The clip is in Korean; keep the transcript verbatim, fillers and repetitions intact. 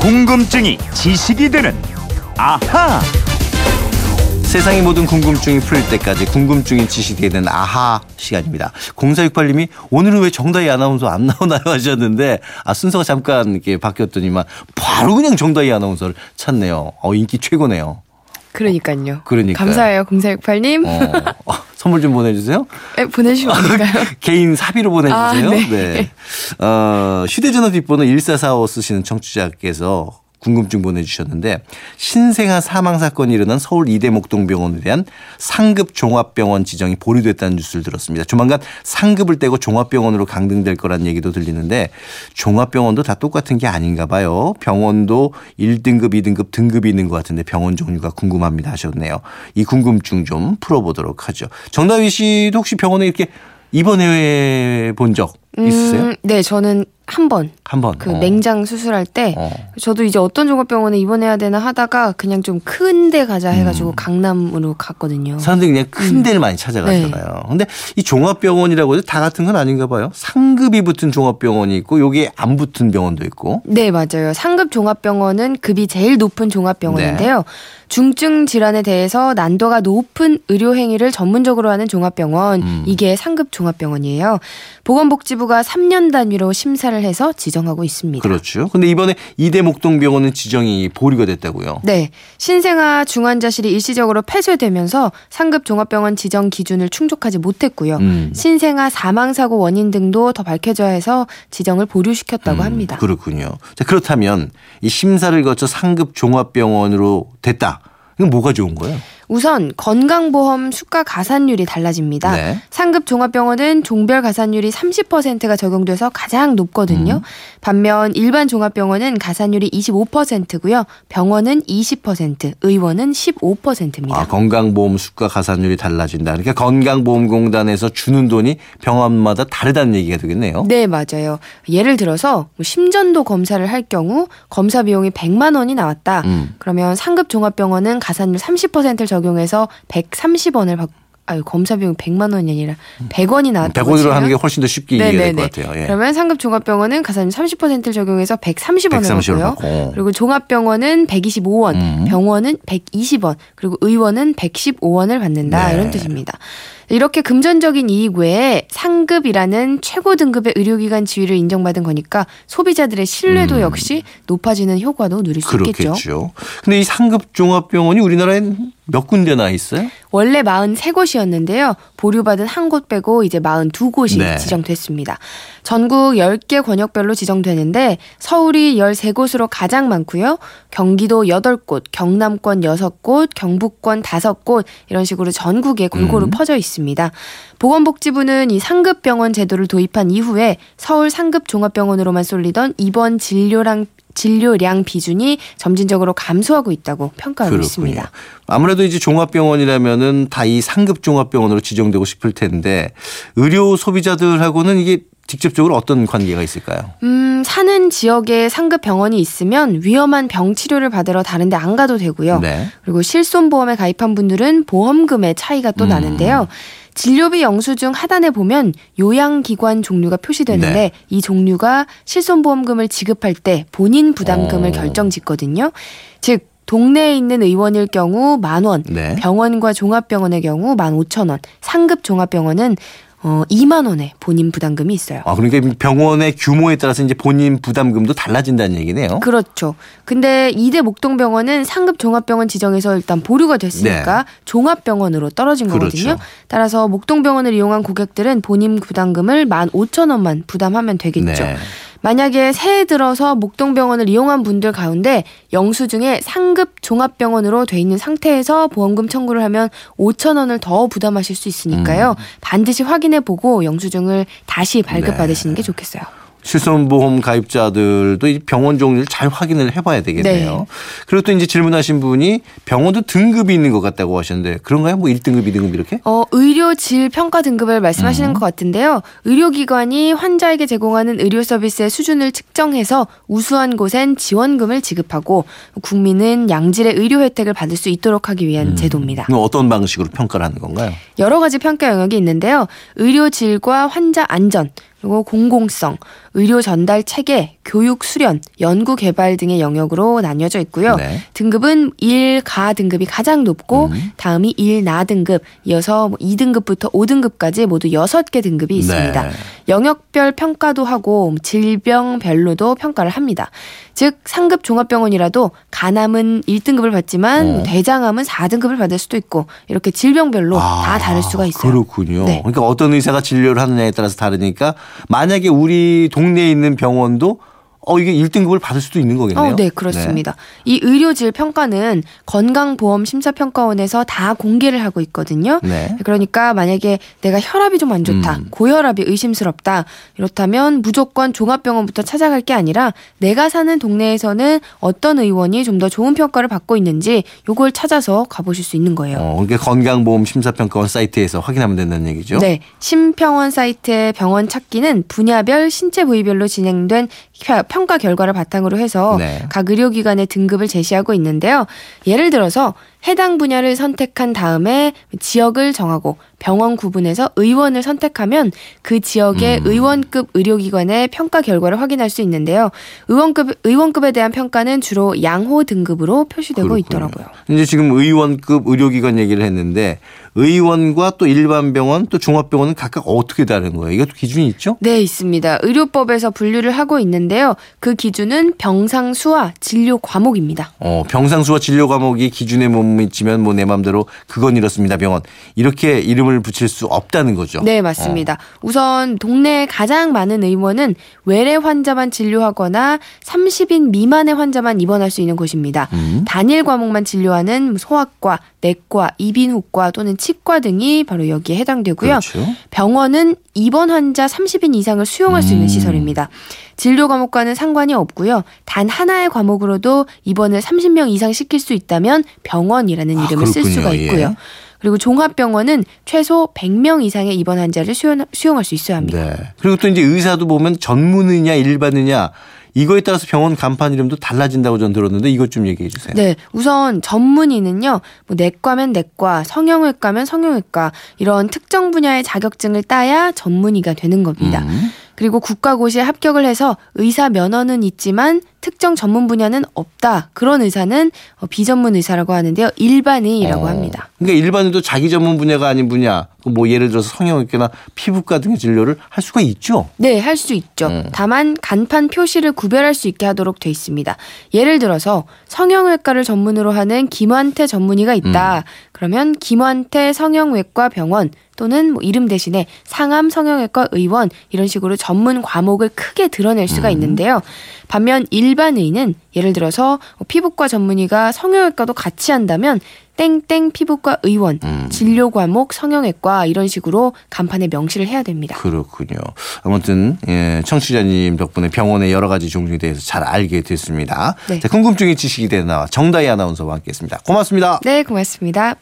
궁금증이 지식이 되는 아하. 세상의 모든 궁금증이 풀릴 때까지 궁금증이 지식이 되는 아하 시간입니다. 공사육팔 님이 오늘은 왜 정다희 아나운서 안 나오나요 하셨는데, 아, 순서가 잠깐 이렇게 바뀌었더니만 바로 그냥 정다희 아나운서를 찾네요. 어, 인기 최고네요. 그러니까요. 그러니까 감사해요, 공사육팔 님. 어, 어, 선물 좀 보내주세요. 네, 보내주시면 될까요? 개인 사비로 보내주세요. 아, 네. 네. 어, 휴대전화 뒷번호 일사사오 쓰시는 청취자께서 궁금증 보내주셨는데, 신생아 사망사건이 일어난 서울 이대 목동병원에 대한 상급 종합병원 지정이 보류됐다는 뉴스를 들었습니다. 조만간 상급을 떼고 종합병원으로 강등될 거란 얘기도 들리는데, 종합병원도 다 똑같은 게 아닌가 봐요. 병원도 일 등급, 이 등급 등급이 있는 것 같은데 병원 종류가 궁금합니다 하셨네요. 이 궁금증 좀 풀어보도록 하죠. 정다희 씨도 혹시 병원에 이렇게 입원해 본 적 있으세요? 음, 네, 저는 한 번. 한 번. 그 어. 맹장 수술할 때 어. 저도 이제 어떤 종합병원에 입원해야 되나 하다가 그냥 좀 큰 데 가자 해가지고 음. 강남으로 갔거든요. 사람들이 그냥 큰 데를 음. 많이 찾아가잖아요. 그런데 네. 이 종합병원이라고 해서 다 같은 건 아닌가 봐요. 상급이 붙은 종합병원이 있고 여기에 안 붙은 병원도 있고. 네, 맞아요. 상급 종합병원은 급이 제일 높은 종합병원인데요. 네. 중증 질환에 대해서 난도가 높은 의료 행위를 전문적으로 하는 종합병원. 음. 이게 상급 종합병원이에요. 보건복지부가 삼 년 단위로 심사를 해서 지정하고 있습니다. 그렇죠. 근데 이번에 이대 목동병원은 지정이 보류가 됐다고요? 네. 신생아 중환자실이 일시적으로 폐쇄되면서 상급 종합병원 지정 기준을 충족하지 못했고요. 음. 신생아 사망사고 원인 등도 더 밝혀져야 해서 지정을 보류시켰다고 음, 합니다. 그렇군요. 자, 그렇다면 이 심사를 거쳐 상급 종합병원으로 됐다. 이건 뭐가 좋은 거예요? 우선 건강보험 수가 가산율이 달라집니다. 네. 상급 종합병원은 종별 가산율이 삼십 퍼센트가 적용돼서 가장 높거든요. 음. 반면 일반 종합병원은 가산율이 이십오 퍼센트고요. 병원은 이십 퍼센트, 의원은 십오 퍼센트입니다. 아, 건강보험 수가 가산율이 달라진다. 그러니까 건강보험공단에서 주는 돈이 병원마다 다르다는 얘기가 되겠네요. 네, 맞아요. 예를 들어서 심전도 검사를 할 경우 검사 비용이 백만 원이 나왔다. 음. 그러면 상급 종합병원은 가산율 삼십 퍼센트를 적용합니다. 적용해서 백삼십 원을 받, 아유, 검사 비용 백만 원이 아니라 백 원이 나왔다. 백 원으로 하는 게 훨씬 더 쉽게 이해가 될 것 같아요. 예. 그러면 상급 종합병원은 가산율 삼십 퍼센트를 적용해서 백삼십 원을 받고요. 그리고 종합병원은 백이십오 원, 음. 병원은 백이십 원, 그리고 의원은 백십오 원을 받는다. 네. 이런 뜻입니다. 이렇게 금전적인 이익 외에 상급이라는 최고 등급의 의료기관 지위를 인정받은 거니까 소비자들의 신뢰도 음. 역시 높아지는 효과도 누릴 수 그렇겠죠. 있겠죠. 그런데 이 상급 종합병원이 우리나라엔 몇 군데나 있어요? 원래 마흔세 곳이었는데요. 보류받은 한 곳 빼고 이제 마흔두 곳이 네. 지정됐습니다. 전국 열 개 권역별로 지정되는데 서울이 열세 곳으로 가장 많고요. 경기도 여덟 곳, 경남권 여섯 곳, 경북권 다섯 곳 이런 식으로 전국에 골고루 음. 퍼져 있습니다. 보건복지부는 이 상급병원 제도를 도입한 이후에 서울 상급종합병원으로만 쏠리던 입원 진료랑 진료량 비중이 점진적으로 감소하고 있다고 평가하고 그렇군요. 있습니다. 아무래도 이제 종합병원이라면은 다 이 상급 종합병원으로 지정되고 싶을 텐데 의료 소비자들하고는 이게 직접적으로 어떤 관계가 있을까요? 음, 사는 지역에 상급 병원이 있으면 위험한 병 치료를 받으러 다른 데 안 가도 되고요. 네. 그리고 실손보험에 가입한 분들은 보험금의 차이가 또 음. 나는데요. 진료비 영수증 하단에 보면 요양기관 종류가 표시되는데 네. 이 종류가 실손보험금을 지급할 때 본인 부담금을 오. 결정짓거든요. 즉 동네에 있는 의원일 경우 만 원, 네. 병원과 종합병원의 경우 만 오천 원, 상급 종합병원은 어, 이만 원의 본인 부담금이 있어요. 아, 그러니까 병원의 규모에 따라서 이제 본인 부담금도 달라진다는 얘기네요. 그렇죠. 근데 이대 목동병원은 상급 종합병원 지정에서 일단 보류가 됐으니까 네. 종합병원으로 떨어진 그렇죠. 거거든요. 따라서 목동병원을 이용한 고객들은 본인 부담금을 만 오천 원만 부담하면 되겠죠. 네. 만약에 새해 들어서 목동병원을 이용한 분들 가운데 영수증에 상급 종합병원으로 돼 있는 상태에서 보험금 청구를 하면 오천 원을 더 부담하실 수 있으니까요. 음. 반드시 확인해보고 영수증을 다시 발급받으시는 네. 게 좋겠어요. 실손보험 가입자들도 병원 종류를 잘 확인을 해봐야 되겠네요. 네. 그리고 또 이제 질문하신 분이 병원도 등급이 있는 것 같다고 하셨는데 그런가요? 뭐 일 등급, 이 등급 이렇게? 어, 의료질평가 등급을 말씀하시는 음. 것 같은데요. 의료기관이 환자에게 제공하는 의료서비스의 수준을 측정해서 우수한 곳엔 지원금을 지급하고 국민은 양질의 의료 혜택을 받을 수 있도록 하기 위한 음. 제도입니다. 그럼 어떤 방식으로 평가를 하는 건가요? 여러 가지 평가 영역이 있는데요. 의료질과 환자 안전, 그리고 공공성, 의료 전달 체계, 교육 수련, 연구 개발 등의 영역으로 나뉘어져 있고요. 네. 등급은 일가 등급이 가장 높고 음. 다음이 일나 등급, 이어서 이등급부터 오등급까지 모두 여섯 개 등급이 있습니다. 네. 영역별 평가도 하고 질병별로도 평가를 합니다. 즉 상급 종합병원이라도 간암은 일등급을 받지만 어. 대장암은 사등급을 받을 수도 있고 이렇게 질병별로 아, 다 다를 수가 있어요. 그렇군요. 네. 그러니까 어떤 의사가 진료를 하느냐에 따라서 다르니까 만약에 우리 동네에 있는 병원도 어 이게 일등급을 받을 수도 있는 거겠네요. 어, 네, 그렇습니다. 네. 이 의료질 평가는 건강보험심사평가원에서 다 공개를 하고 있거든요. 네. 그러니까 만약에 내가 혈압이 좀 안 좋다, 음. 고혈압이 의심스럽다, 이렇다면 무조건 종합병원부터 찾아갈 게 아니라 내가 사는 동네에서는 어떤 의원이 좀 더 좋은 평가를 받고 있는지 요걸 찾아서 가보실 수 있는 거예요. 어, 그러니까 건강보험심사평가원 사이트에서 확인하면 된다는 얘기죠. 네, 심평원 사이트의 병원 찾기는 분야별, 신체 부위별로 진행된 평가 결과를 바탕으로 해서 네. 각 의료기관의 등급을 제시하고 있는데요. 예를 들어서 해당 분야를 선택한 다음에 지역을 정하고 병원 구분해서 의원을 선택하면 그 지역의 음. 의원급 의료기관의 평가 결과를 확인할 수 있는데요. 의원급, 의원급에 대한 평가는 주로 양호 등급으로 표시되고 그렇군요. 있더라고요. 이제 지금 의원급 의료기관 얘기를 했는데 의원과 또 일반 병원 또 종합병원은 각각 어떻게 다른 거예요? 이것도 기준이 있죠? 네, 있습니다. 의료법에서 분류를 하고 있는데요. 그 기준은 병상수와 진료 과목입니다. 어, 병상수와 진료 과목이 기준에 못 미치면 뭐 내 마음대로 그건 이렇습니다 병원 이렇게 이름을 붙일 수 없다는 거죠. 네, 맞습니다. 어. 우선 동네에 가장 많은 의원은 외래 환자만 진료하거나 삼십인 미만의 환자만 입원할 수 있는 곳입니다. 음. 단일 과목만 진료하는 소아과, 내과, 이비인후과 또는 치과 등이 바로 여기에 해당되고요. 그렇죠. 병원은 입원 환자 삼십인 이상을 수용할 음. 수 있는 시설입니다. 진료 과목과는 상관이 없고요. 단 하나의 과목으로도 입원을 삼십명 이상 시킬 수 있다면 병원이라는 아, 이름을 그렇군요. 쓸 수가 있고요. 예. 그리고 종합병원은 최소 백명 이상의 입원 환자를 수용할 수 있어야 합니다. 네. 그리고 또 이제 의사도 보면 전문의냐 일반의냐 이거에 따라서 병원 간판 이름도 달라진다고 전 들었는데 이것 좀 얘기해 주세요. 네. 우선 전문의는요. 뭐 내과면 내과, 성형외과면 성형외과 이런 특정 분야의 자격증을 따야 전문의가 되는 겁니다. 음. 그리고 국가고시에 합격을 해서 의사 면허는 있지만 특정 전문 분야는 없다. 그런 의사는 비전문 의사라고 하는데요. 일반의라고 어. 합니다. 그러니까 일반의도 자기 전문 분야가 아닌 분야, 뭐 예를 들어서 성형외과나 피부과 등의 진료를 할 수가 있죠? 네, 할 수 있죠. 음. 다만 간판 표시를 구별할 수 있게 하도록 돼 있습니다. 예를 들어서 성형외과를 전문으로 하는 김완태 전문의가 있다. 음. 그러면 김완태 성형외과 병원 또는 뭐 이름 대신에 상암 성형외과 의원 이런 식으로 전문 과목을 크게 드러낼 수가 있는데요. 반면 일반의는 예를 들어서 피부과 전문의가 성형외과도 같이 한다면 땡땡 피부과 의원, 음. 진료 과목 성형외과 이런 식으로 간판에 명시를 해야 됩니다. 그렇군요. 아무튼 예, 청취자님 덕분에 병원의 여러 가지 종류에 대해서 잘 알게 됐습니다. 네. 자, 궁금증이 지식이 되는 나와 정다희 아나운서와 함께했습니다. 고맙습니다. 네, 고맙습니다.